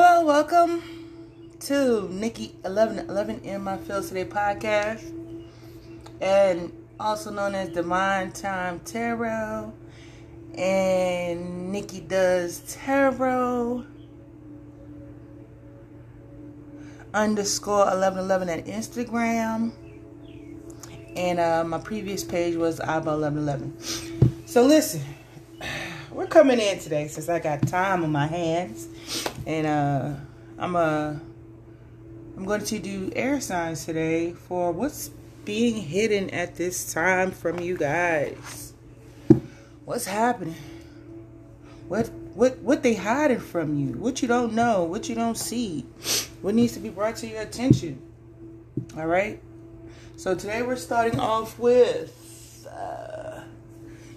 Hello, welcome to Nikki 1111 in My Feels Today podcast, and also known as Divine Time Tarot and Nikki Does Tarot _ 1111 at Instagram, and my previous page was Iba1111. So listen, we're coming in today since I got time on my hands, and I'm going to do air signs today for what's being hidden at this time from you guys. What's happening? What they hiding from you? What you don't know? What you don't see? What needs to be brought to your attention? All right. So today we're starting off with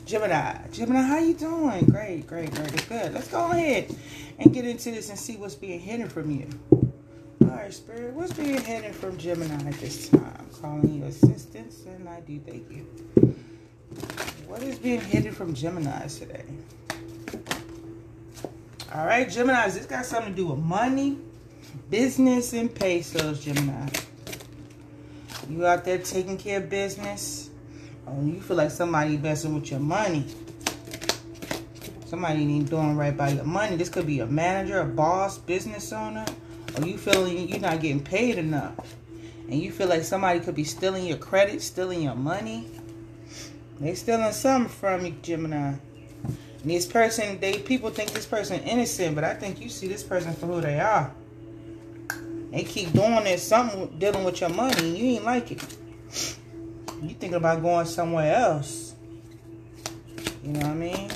Gemini. Gemini, how you doing? Great. It's good. Let's go ahead and get into this and see what's being hidden from you. All right, Spirit, what's being hidden from Gemini at this time? I'm calling you assistance, and I do thank you. What is being hidden from Gemini today? All right, Gemini, this got something to do with money, business, and pesos, Gemini. You out there taking care of business. Oh, you feel like somebody messing with your money. Somebody ain't doing right by your money. This could be a manager, a boss, business owner. Or you feeling you're not getting paid enough. And you feel like somebody could be stealing your credit, stealing your money. They stealing something from you, Gemini. And this person, people think this person innocent, but I think you see this person for who they are. They keep doing this, something dealing with your money, and you ain't like it. You thinking about going somewhere else. You know what I mean?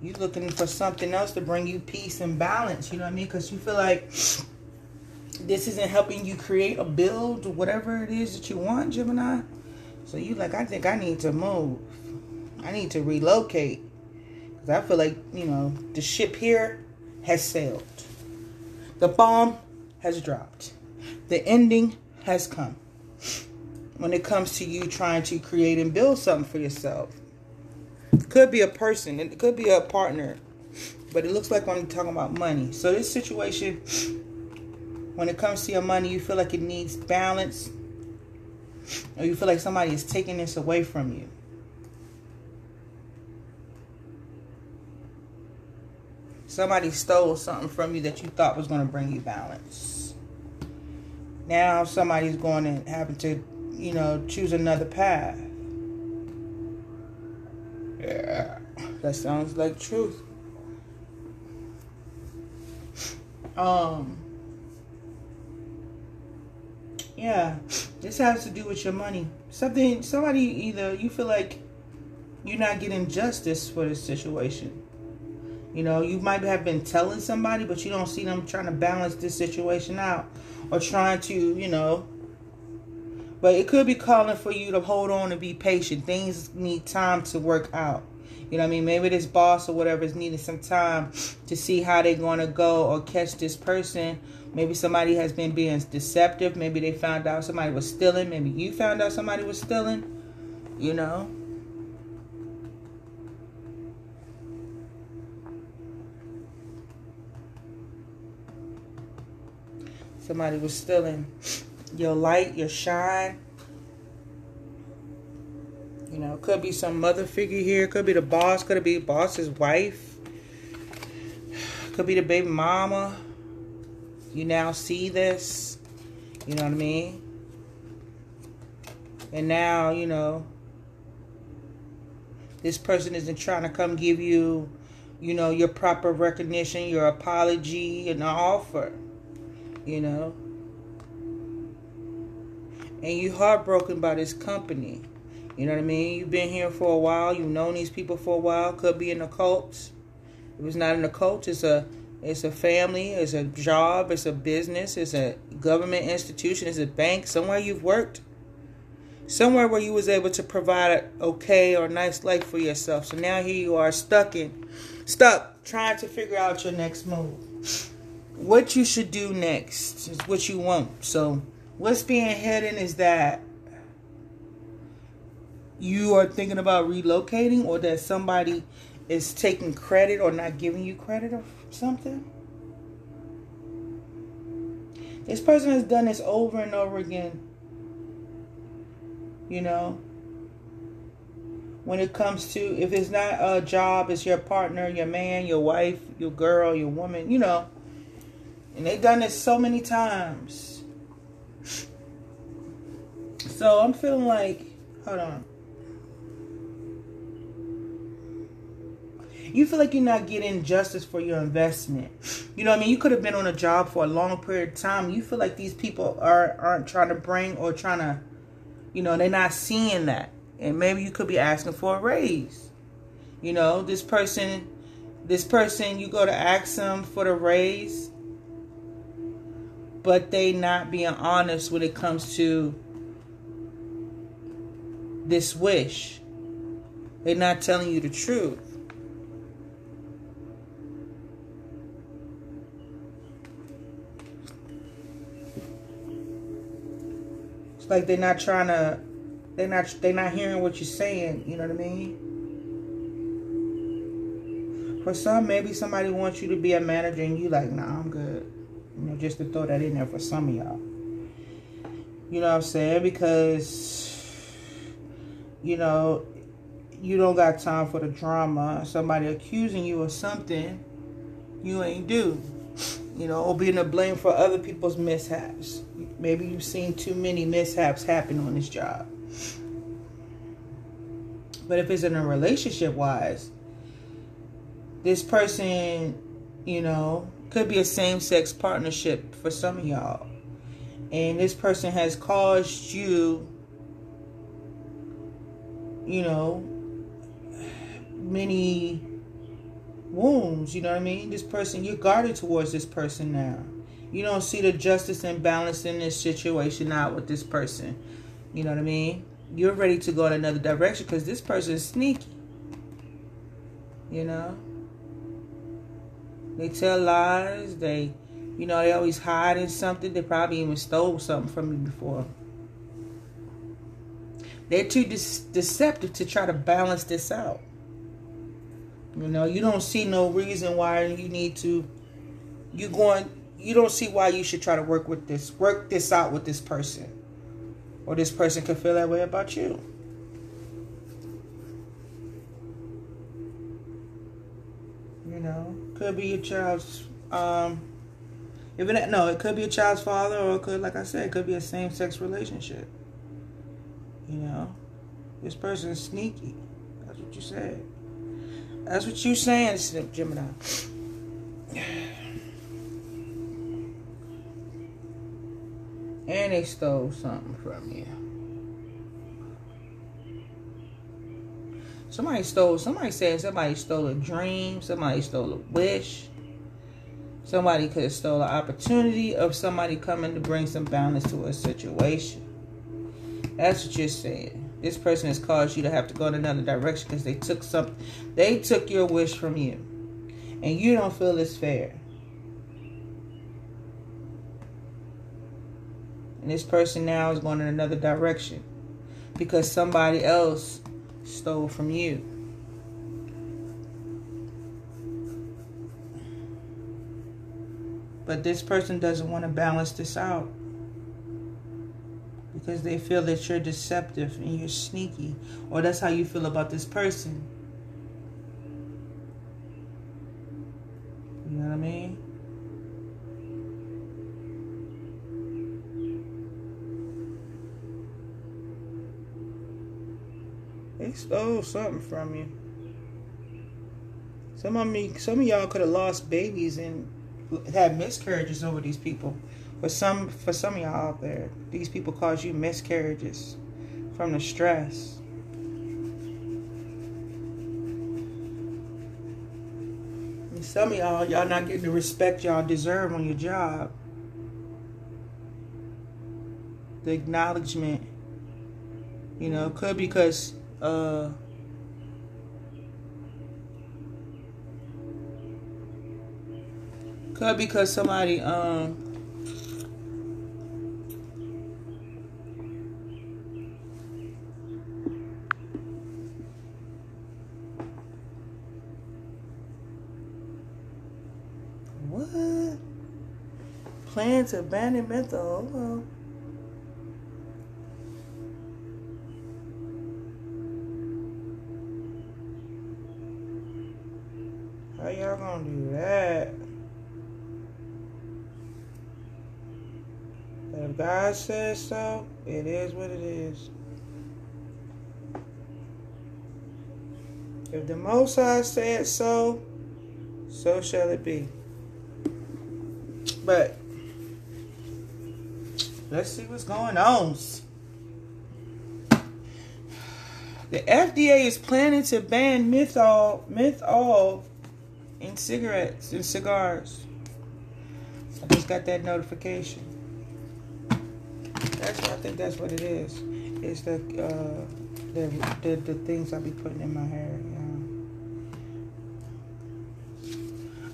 You looking for something else to bring you peace and balance. You know what I mean? Because you feel like this isn't helping you create or build whatever it is that you want, Gemini. So you like, I think I need to move. I need to relocate. Because I feel like, you know, the ship here has sailed. The bomb has dropped. The ending has come. When it comes to you trying to create and build something for yourself. Could be a person. It could be a partner. But it looks like I'm talking about money. So this situation, when it comes to your money, you feel like it needs balance. Or you feel like somebody is taking this away from you. Somebody stole something from you that you thought was going to bring you balance. Now somebody's going to happen to, you know, choose another path. Yeah. That sounds like truth. Yeah. This has to do with your money. Somebody either, you feel like you're not getting justice for this situation. You know, you might have been telling somebody, but you don't see them trying to balance this situation out or trying to, you know. But it could be calling for you to hold on and be patient. Things need time to work out. You know what I mean? Maybe this boss or whatever is needing some time to see how they're going to go or catch this person. Maybe somebody has been being deceptive. Maybe they found out somebody was stealing. Maybe you found out somebody was stealing, you know. Somebody was stealing your light, your shine. You know, could be some mother figure here. Could be the boss. Could be the boss's wife. Could be the baby mama. You now see this. You know what I mean? And now, you know, this person isn't trying to come give you, you know, your proper recognition, your apology, and an offer. You know, and you heartbroken by this company. You know what I mean? You've been here for a while. You've known these people for a while. Could be in the cults. If it's not in the cults, it's a family. It's a job. It's a business. It's a government institution. It's a bank. Somewhere you've worked. Somewhere where you was able to provide an okay or nice life for yourself. So now here you are stuck trying to figure out your next move. What you should do next is what you want. So what's being hidden is that you are thinking about relocating, or that somebody is taking credit or not giving you credit or something. This person has done this over and over again. You know, when it comes to, if it's not a job, it's your partner, your man, your wife, your girl, your woman, you know. And they've done this so many times. So I'm feeling like, hold on. You feel like you're not getting justice for your investment. You know what I mean? You could have been on a job for a long period of time. You feel like these people aren't trying to bring or trying to, you know, they're not seeing that. And maybe you could be asking for a raise. You know, this person, you go to ask them for the raise, but they not being honest when it comes to this wish. They're not telling you the truth. It's like they're not trying to, they're not hearing what you're saying, you know what I mean? For some, maybe somebody wants you to be a manager and you like, nah, I'm good. You know, just to throw that in there for some of y'all. You know what I'm saying? Because, you know, you don't got time for the drama. Somebody accusing you of something you ain't do. You know, or being to blame for other people's mishaps. Maybe you've seen too many mishaps happen on this job. But if it's in a relationship-wise, this person, you know, could be a same-sex partnership for some of y'all. And this person has caused you, you know, many wounds, you know what I mean? This person, you're guarded towards this person now. You don't see the justice and balance in this situation out with this person. You know what I mean? You're ready to go in another direction because this person is sneaky. You know? They tell lies. They, you know, they always hide in something. They probably even stole something from you before. They're too deceptive to try to balance this out. You know, you don't see no reason why you need to, you don't see why you should try to work this out with this person. Or this person could feel that way about you. You know, could be your child's, it could be a child's father, or it could, like I said, it could be a same-sex relationship. You know, this person is sneaky. That's what you said. That's what you saying, Gemini. And they stole something from you. Somebody stole a dream. Somebody stole a wish. Somebody could have stole an opportunity of somebody coming to bring some balance to a situation. That's what you're saying. This person has caused you to have to go in another direction because they took something. They took your wish from you. And you don't feel it's fair. And this person now is going in another direction because somebody else stole from you. But this person doesn't want to balance this out because they feel that you're deceptive and you're sneaky, or that's how you feel about this person. You know what I mean? They stole something from you. Some of y'all could have lost babies and had miscarriages over these people. For some of y'all out there, these people cause you miscarriages from the stress. And some of y'all not getting the respect y'all deserve on your job. The acknowledgement, you know, could be because somebody plans, abandonment, the whole world. How y'all gonna do that? But if God says so, it is what it is. If the Most High said so, so shall it be. But let's see what's going on. The FDA is planning to ban menthol in cigarettes and cigars. I just got that notification. That's what I think. That's what it is. It's the things I be putting in my hair.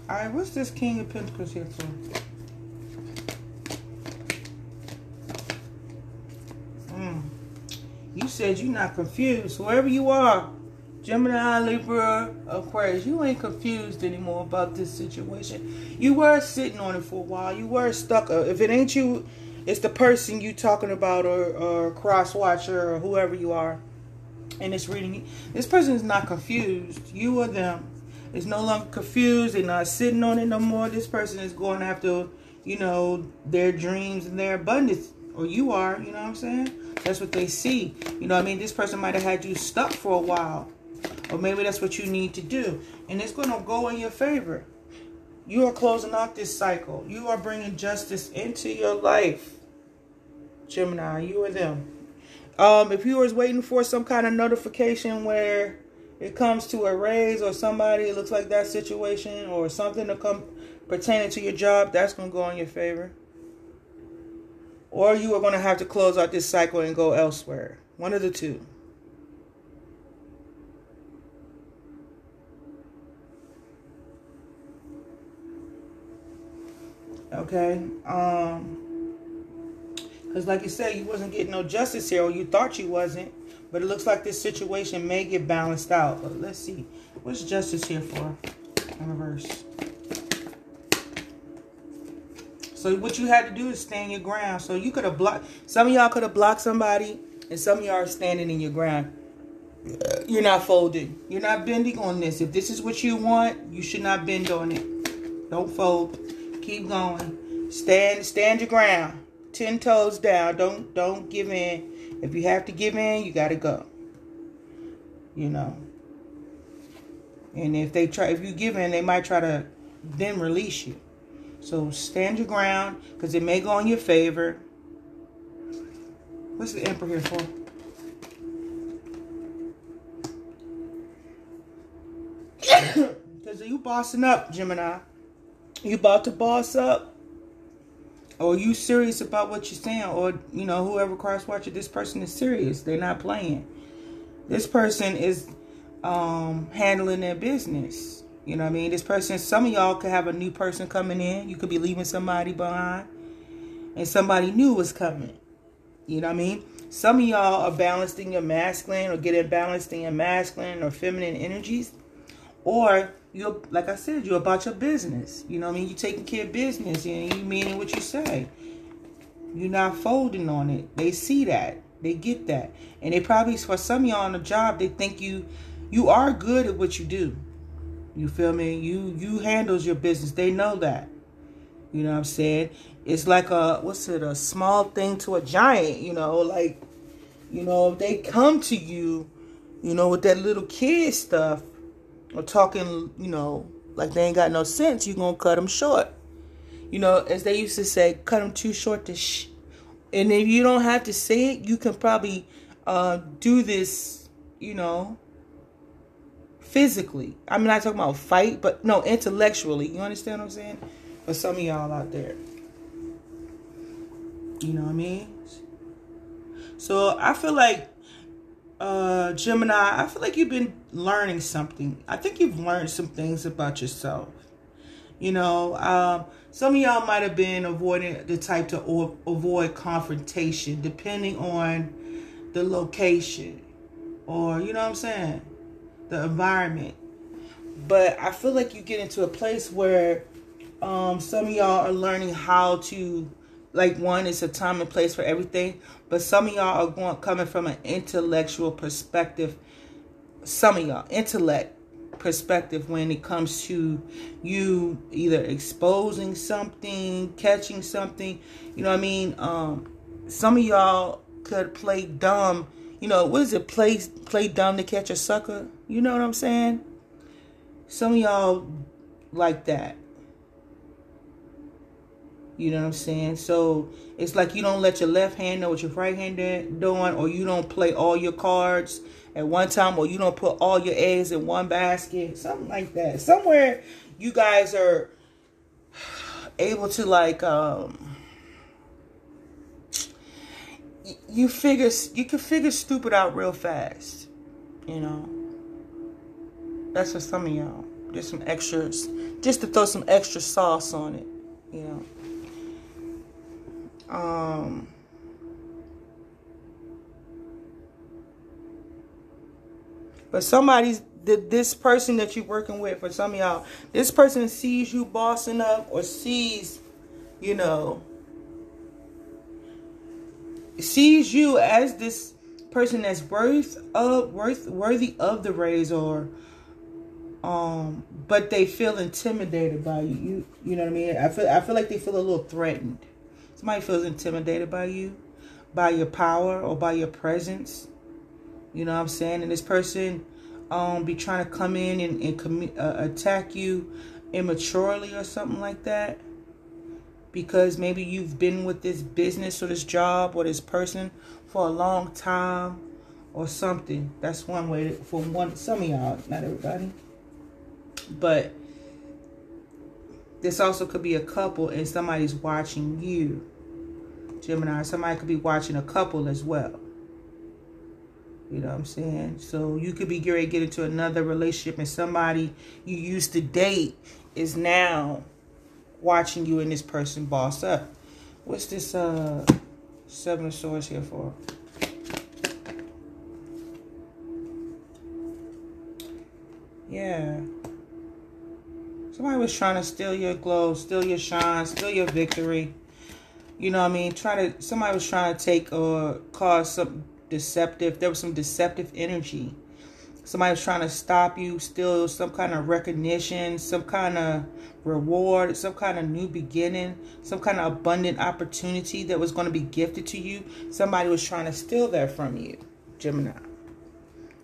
All right, what's this King of Pentacles here for? You said you're not confused. Whoever you are, Gemini, Libra, Aquarius, you ain't confused anymore about this situation. You were sitting on it for a while. You were stuck. If it ain't you, it's the person you talking about, or cross-watcher, or whoever you are. And it's reading. This person is not confused. You or them. It's no longer confused. They're not sitting on it no more. This person is going after, you know, their dreams and their abundance. Or you are, you know what I'm saying? That's what they see. You know what I mean? This person might have had you stuck for a while. Or maybe that's what you need to do. And it's going to go in your favor. You are closing out this cycle. You are bringing justice into your life. Gemini, you or them. If you were waiting for some kind of notification where it comes to a raise or somebody, it looks like that situation or something to come pertaining to your job, that's going to go in your favor. Or you are going to have to close out this cycle and go elsewhere. One of the two. Okay. Because like you said, you wasn't getting no justice here, or you thought you wasn't. But it looks like this situation may get balanced out. But let's see. What's justice here for? In reverse. So what you had to do is stand your ground. So you could have blocked. Some of y'all could have blocked somebody. And some of y'all are standing in your ground. You're not folding. You're not bending on this. If this is what you want, you should not bend on it. Don't fold. Keep going. Stand your ground. 10 toes down. Don't give in. If you have to give in, you got to go, you know. And if you give in, they might try to then release you. So stand your ground, because it may go in your favor. What's the Emperor here for? Because you bossing up, Gemini. You about to boss up. Or you serious about what you're saying, or, you know, whoever cross-watcher, this person is serious. They're not playing. This person is handling their business. You know what I mean? This person, some of y'all could have a new person coming in. You could be leaving somebody behind. And somebody new was coming. You know what I mean? Some of y'all are balancing your masculine, or getting balanced in your masculine or feminine energies. Or you're, like I said, you're about your business. You know what I mean? You're taking care of business and you meaning what you say. You're not folding on it. They see that. They get that. And they probably, for some of y'all on the job, they think you are good at what you do. You feel me? You handles your business. They know that. You know what I'm saying? It's like a small thing to a giant, you know, like, you know, if they come to you, you know, with that little kid stuff, or talking, you know, like they ain't got no sense, you're going to cut them short. You know, as they used to say, cut them too short to shh. And if you don't have to say it, you can probably do this, you know, physically. I'm not talking about fight, but no, intellectually. You understand what I'm saying? For some of y'all out there. You know what I mean? So I feel like, Gemini, I feel like you've been learning something. I think you've learned some things about yourself. You know, some of y'all might have been avoiding the type to avoid confrontation, depending on the location or, you know what I'm saying, the environment. But I feel like you get into a place where Some of y'all are learning how to, like, one, it's a time and place for everything, but some of y'all are coming from an intellectual perspective. Some of y'all, intellect perspective, when it comes to you either exposing something, catching something, you know what I mean? Some of y'all could play dumb. You know, what is it? Play dumb to catch a sucker. You know what I'm saying? Some of y'all like that. You know what I'm saying? So it's like you don't let your left hand know what your right hand is doing, or you don't play all your cards at one time, or you don't put all your eggs in one basket. Something like that. Somewhere you guys are able to, like, you can figure stupid out real fast, you know. That's for some of y'all. Just some extras, just to throw some extra sauce on it, you know. But this person that you're working with, for some of y'all, this person sees you bossing up, or sees, you know, sees you as this person that's worthy of the raise, or but they feel intimidated by you. You know what I mean? I feel like they feel a little threatened. Somebody feels intimidated by you, by your power, or by your presence. You know what I'm saying? And this person be trying to come in and attack you immaturely or something like that. Because maybe you've been with this business or this job or this person for a long time or something. That's one way some of y'all, not everybody. But this also could be a couple, and somebody's watching you, Gemini. Somebody could be watching a couple as well. You know what I'm saying? So you could be getting ready to get into another relationship, and somebody you used to date is now watching you and this person boss up. What's this Seven of Swords here for? Yeah. Somebody was trying to steal your glow, steal your shine, steal your victory. You know what I mean? Somebody was trying to take or cause some deceptive. There was some deceptive energy. Somebody was trying to stop you, steal some kind of recognition, some kind of reward, some kind of new beginning, some kind of abundant opportunity that was going to be gifted to you. Somebody was trying to steal that from you, Gemini.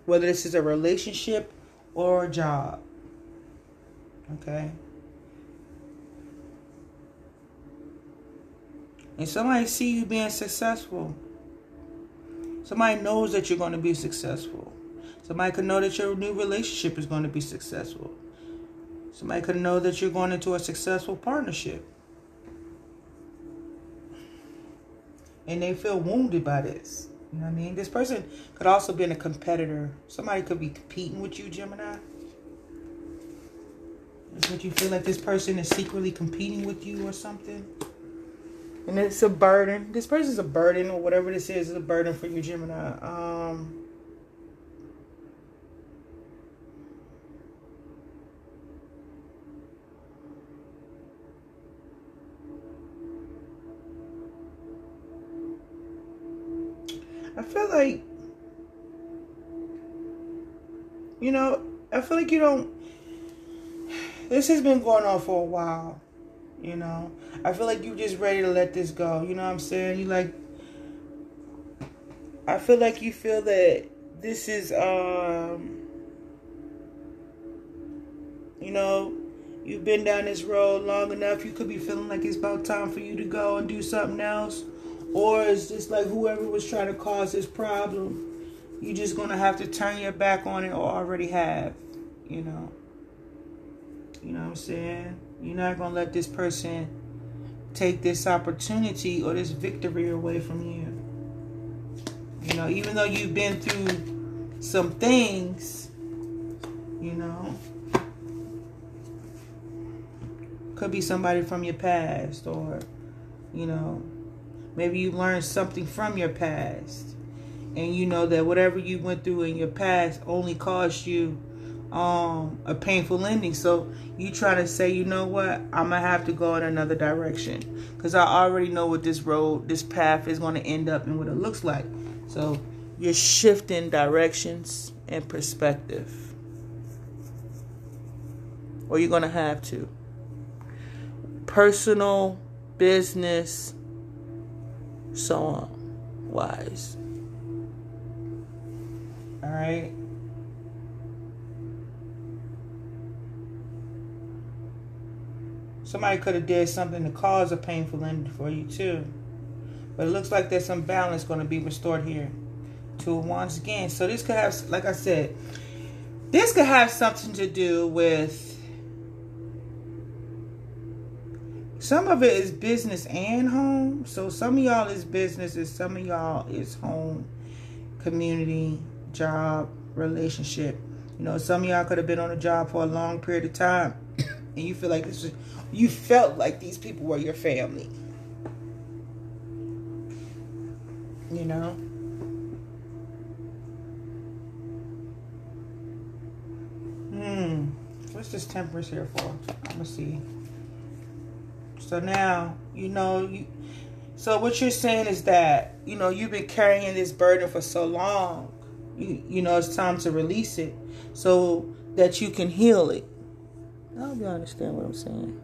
Whether this is a relationship or a job. Okay? And somebody see you being successful. Somebody knows that you're going to be successful. Somebody could know that your new relationship is going to be successful. Somebody could know that you're going into a successful partnership. And they feel wounded by this. You know what I mean? This person could also be a competitor. Somebody could be competing with you, Gemini. Would you feel like this person is secretly competing with you or something? And it's a burden. This person's a burden, or whatever this is a burden for you, Gemini. I feel like you don't, this has been going on for a while, you know. I feel like you're just ready to let this go, you know what I'm saying? I feel like you feel that this is, you know, you've been down this road long enough. You could be feeling like it's about time for you to go and do something else. Or it's just like whoever was trying to cause this problem, you're just going to have to turn your back on it, or already have, you know. You know what I'm saying? You're not going to let this person take this opportunity or this victory away from you. You know, even though you've been through some things, you know. Could be somebody from your past, or, you know. Maybe you learned something from your past, and you know that whatever you went through in your past only caused you a painful ending. So you try to say, you know what, I'm gonna have to go in another direction, because I already know what this road, this path is going to end up and what it looks like. So you're shifting directions and perspective, or you're going to have to. Personal, business, so on, wise. All right. Somebody could have did something to cause a painful ending for you too. But it looks like there's some balance going to be restored here. Two of Wands again. So this could have, like I said, this could have something to do with, some of it is business and home. So some of y'all is business and some of y'all is home, community, job, relationship. You know, some of y'all could have been on a job for a long period of time. And you feel like this is, you felt like these people were your family. You know? What's this Temperance here for? I'm gonna see. So now, you know, so what you're saying is that, you know, you've been carrying this burden for so long. You know, it's time to release it so that you can heal it. I hope you understand what I'm saying.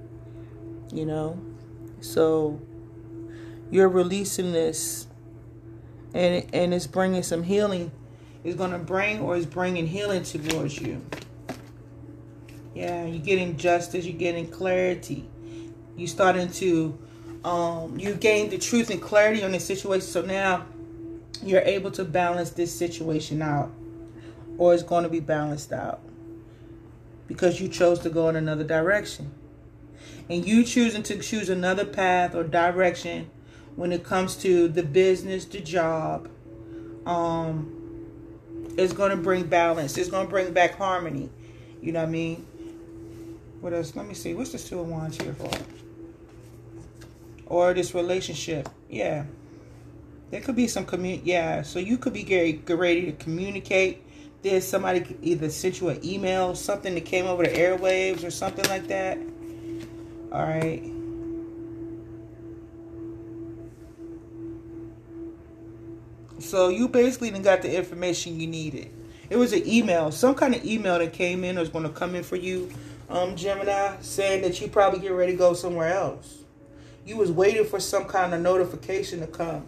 You know? So you're releasing this, and it's bringing some healing. It's going to bring, or it's bringing healing towards you. Yeah, you're getting justice. You're getting clarity. You're starting to, you gain the truth and clarity on this situation. So now you're able to balance this situation out, or it's going to be balanced out, because you chose to go in another direction. And you choosing to choose another path or direction when it comes to the business, the job, it's going to bring balance. It's going to bring back harmony. You know what I mean? What else? Let me see. What's this Two of Wands here for? Or this relationship. Yeah. There could be some yeah. So you could be get ready to communicate. There's somebody could either sent you an email, something that came over the airwaves or something like that. All right. So you basically done got the information you needed. It was an email, some kind of email that came in or is going to come in for you, Gemini, saying that you probably get ready to go somewhere else. You was waiting for some kind of notification to come.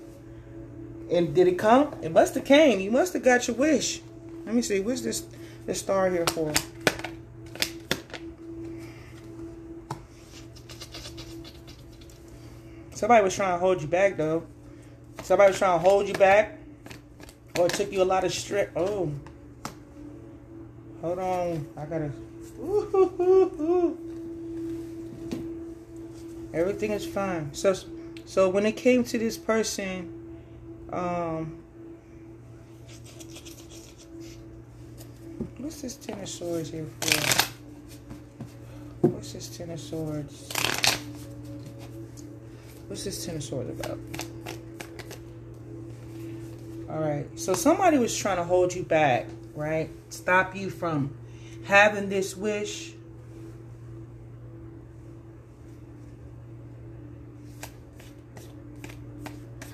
And did it come? It must have came. You must have got your wish. Let me see. What's this star here for? Somebody was trying to hold you back, though. Somebody was trying to hold you back. Or it took you a lot of stress. Oh. Hold on. I got to... Everything is fine. So when it came to this person... What's this Ten of Swords here for? What's this Ten of Swords? What's this Ten of Swords about? Alright, so somebody was trying to hold you back, right? Stop you from having this wish.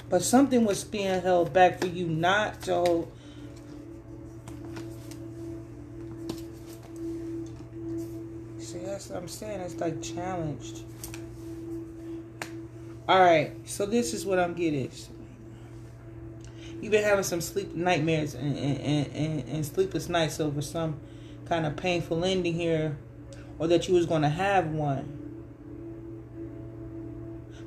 But something was being held back for you not to hold... I'm saying it's like challenged. All right, so this is what I'm getting. You've been having some sleep nightmares and sleepless nights over some kind of painful ending here, or that you was going to have one.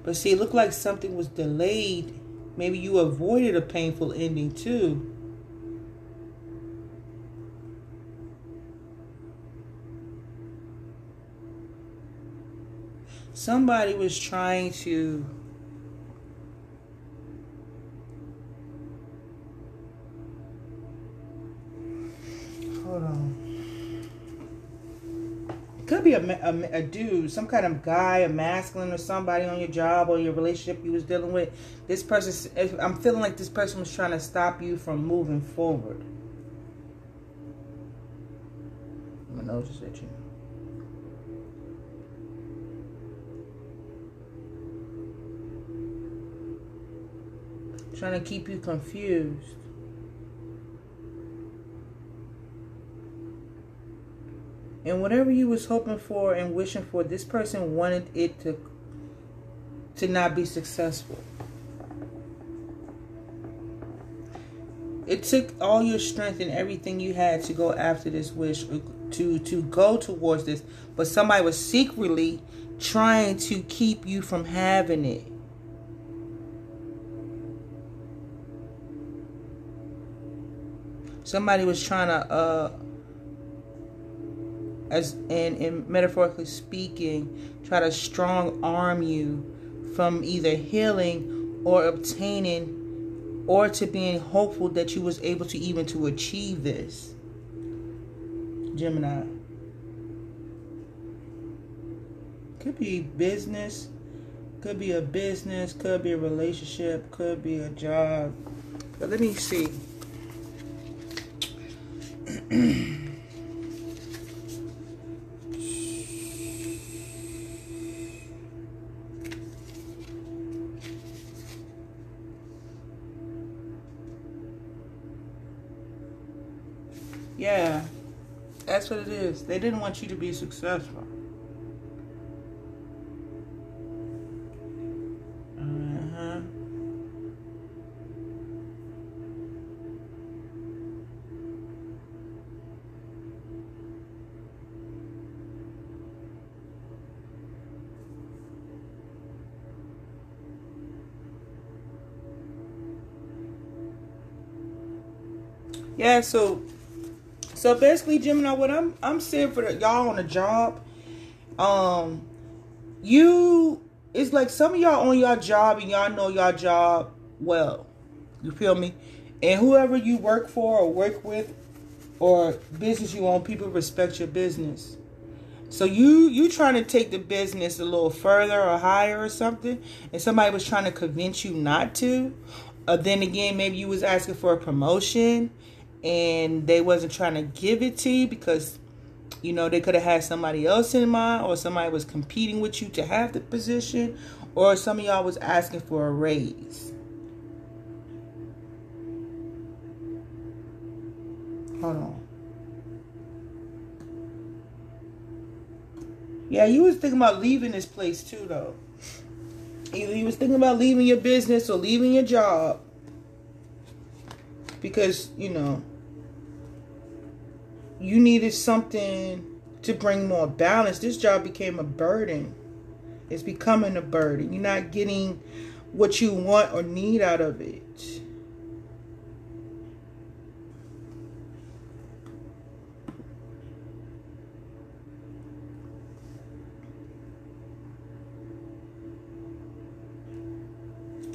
But see, it looked like something was delayed. Maybe you avoided a painful ending too. Somebody was trying to hold on. It could be a dude, some kind of guy, a masculine, or somebody on your job or your relationship you was dealing with. This person, I'm feeling like this person was trying to stop you from moving forward. My nose is itching. Trying to keep you confused. And whatever you was hoping for and wishing for, this person wanted it to not be successful. It took all your strength and everything you had to go after this wish, to go towards this. But somebody was secretly trying to keep you from having it. Somebody was trying to, and metaphorically speaking, try to strong arm you from either healing or obtaining, or to being hopeful that you was able to even to achieve this. Gemini. Could be business. Could be a business. Could be a relationship. Could be a job. But let me see. Yeah, that's what it is. They didn't want you to be successful. Yeah, so basically, Gemini, what I'm saying for y'all on the job, it's like some of y'all on y'all job and y'all know y'all job well. You feel me? And whoever you work for or work with or business you own, people respect your business. So you trying to take the business a little further or higher or something, and somebody was trying to convince you not to. Then again, maybe you was asking for a promotion, and they wasn't trying to give it to you because, you know, they could have had somebody else in mind, or somebody was competing with you to have the position, or some of y'all was asking for a raise. Hold on. Yeah, you was thinking about leaving this place too, though. Either you was thinking about leaving your business or leaving your job because, you know, you needed something to bring more balance. This job became a burden. It's becoming a burden. You're not getting what you want or need out of it.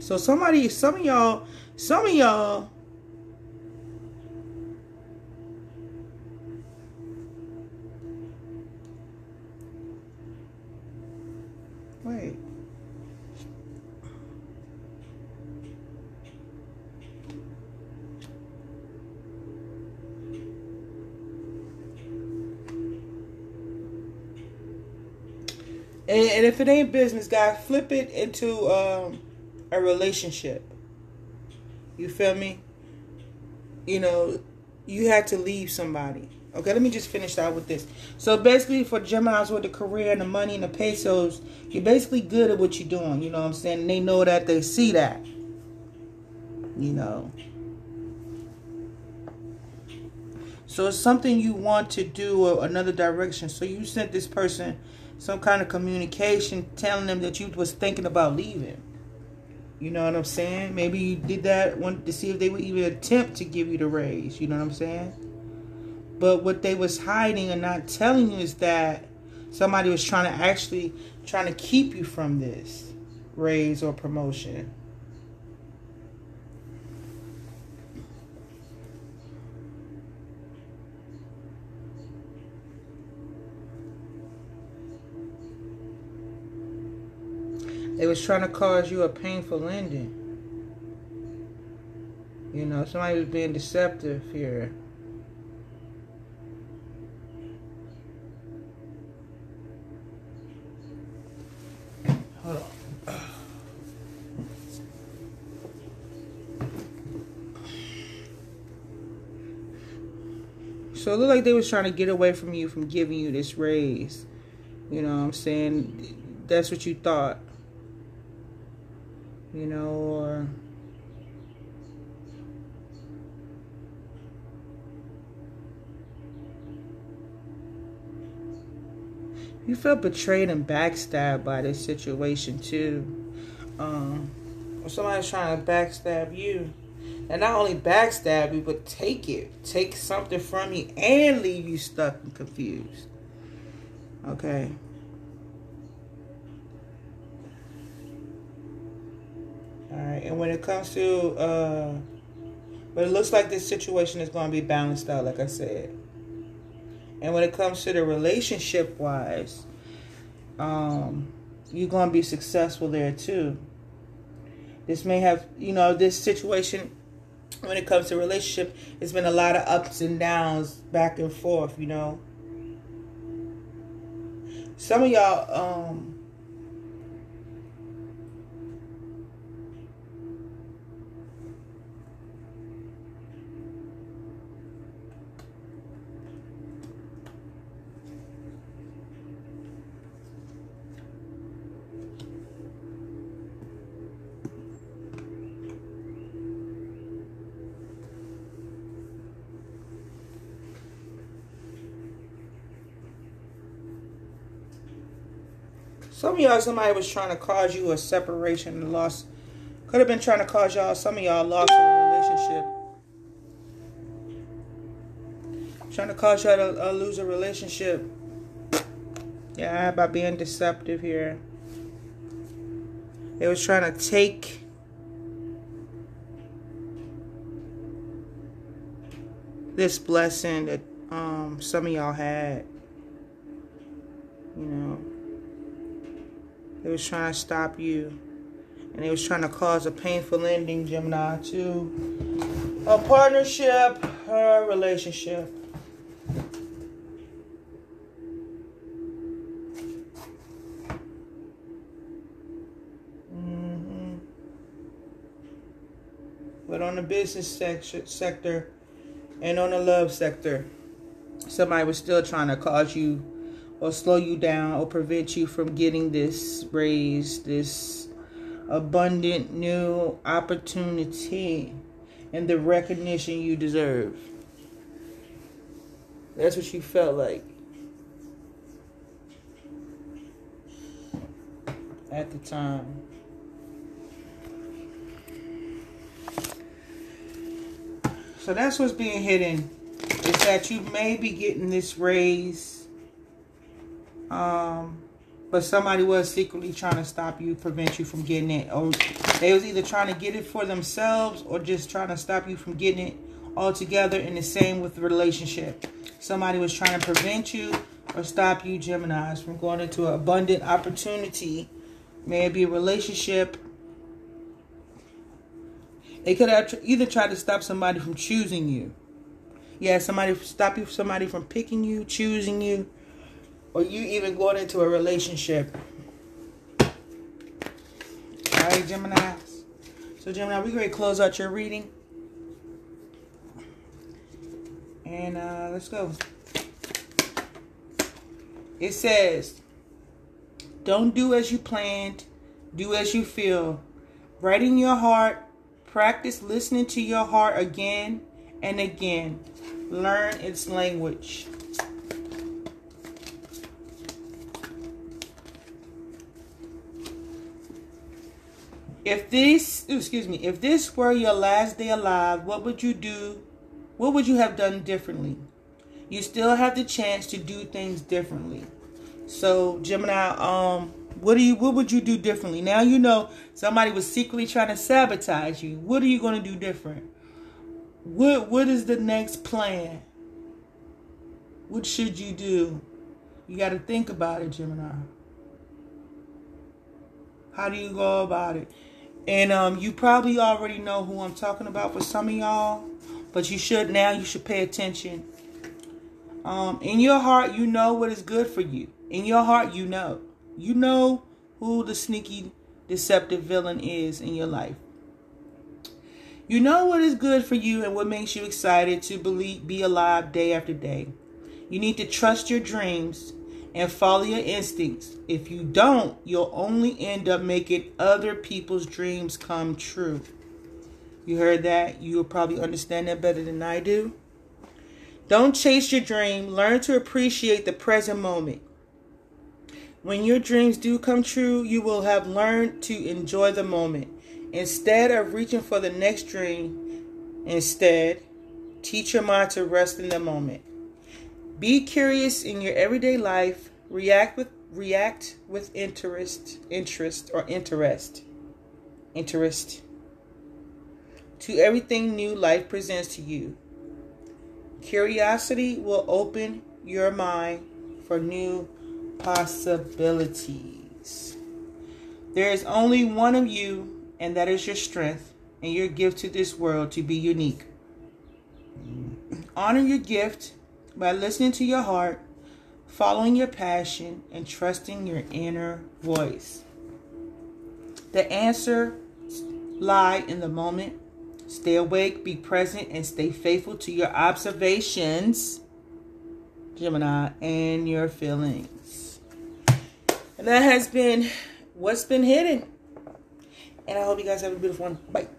So some of y'all wait. And if it ain't business, guys, flip it into a relationship. You feel me? You know, you had to leave somebody. Okay, let me just finish out with this. So basically for Geminis with the career and the money and the pesos, you're basically good at what you're doing. You know what I'm saying? And they know that. They see that. You know. So it's something you want to do or another direction. So you sent this person some kind of communication telling them that you was thinking about leaving. You know what I'm saying? Maybe you did that wanted to see if they would even attempt to give you the raise. You know what I'm saying? But what they was hiding and not telling you is that somebody was trying to keep you from this raise or promotion. It was trying to cause you a painful ending. You know, somebody was being deceptive here. Hold on. So it looked like they was trying to get away from you from giving you this raise. You know what I'm saying? That's what you thought. You know, or... You feel betrayed and backstabbed by this situation too. Somebody's trying to backstab you. And not only backstab you, but take it. Take something from you and leave you stuck and confused. Okay. Alright, and when it comes to... but it looks like this situation is going to be balanced out, like I said. And when it comes to the relationship-wise, you're going to be successful there, too. This may have, you know, this situation, when it comes to relationship, it's been a lot of ups and downs, back and forth, you know. Some of y'all, some of y'all, somebody was trying to cause you a separation and loss. Could have been trying to cause y'all, some of y'all lost a relationship. Trying to cause y'all to lose a relationship. Yeah, by being deceptive here. They was trying to take... this blessing that some of y'all had. You know. They was trying to stop you. And they was trying to cause a painful ending, Gemini, to a partnership or a relationship. But on the business sector and on the love sector, somebody was still trying to cause you or slow you down, or prevent you from getting this raise, this abundant new opportunity, and the recognition you deserve. That's what you felt like at the time. So that's what's being hidden, is that you may be getting this raise. But somebody was secretly trying to stop you, prevent you from getting it. Or they was either trying to get it for themselves or just trying to stop you from getting it altogether. And the same with the relationship. Somebody was trying to prevent you or stop you, Geminis, from going into an abundant opportunity. May it be a relationship. They could have either tried to stop somebody from choosing you. Yeah, somebody stop you, somebody from picking you, choosing you. Or you even going into a relationship. Alright, Gemini. So, Gemini, we're going to close out your reading. And let's go. It says, don't do as you planned. Do as you feel. Right in your heart. Practice listening to your heart again and again. Learn its language. If this were your last day alive, what would you do? What would you have done differently? You still have the chance to do things differently. So, Gemini, what would you do differently? Now you know somebody was secretly trying to sabotage you. What are you going to do different? What is the next plan? What should you do? You got to think about it, Gemini. How do you go about it? And you probably already know who I'm talking about for some of y'all. But you should pay attention. In your heart, you know what is good for you. In your heart, you know. You know who the sneaky, deceptive villain is in your life. You know what is good for you and what makes you excited to be alive day after day. You need to trust your dreams and follow your instincts. If you don't, you'll only end up making other people's dreams come true. You heard that? You'll probably understand that better than I do. Don't chase your dream. Learn to appreciate the present moment. When your dreams do come true, you will have learned to enjoy the moment. Instead of reaching for the next dream, teach your mind to rest in the moment. Be curious in your everyday life. React with interest to everything new life presents to you. Curiosity will open your mind for new possibilities. There is only one of you, and that is your strength and your gift to this world to be unique. Honor your gift by listening to your heart, following your passion, and trusting your inner voice. The answers lie in the moment. Stay awake, be present, and stay faithful to your observations, Gemini, and your feelings. And that has been What's Been Hidden. And I hope you guys have a beautiful one. Bye.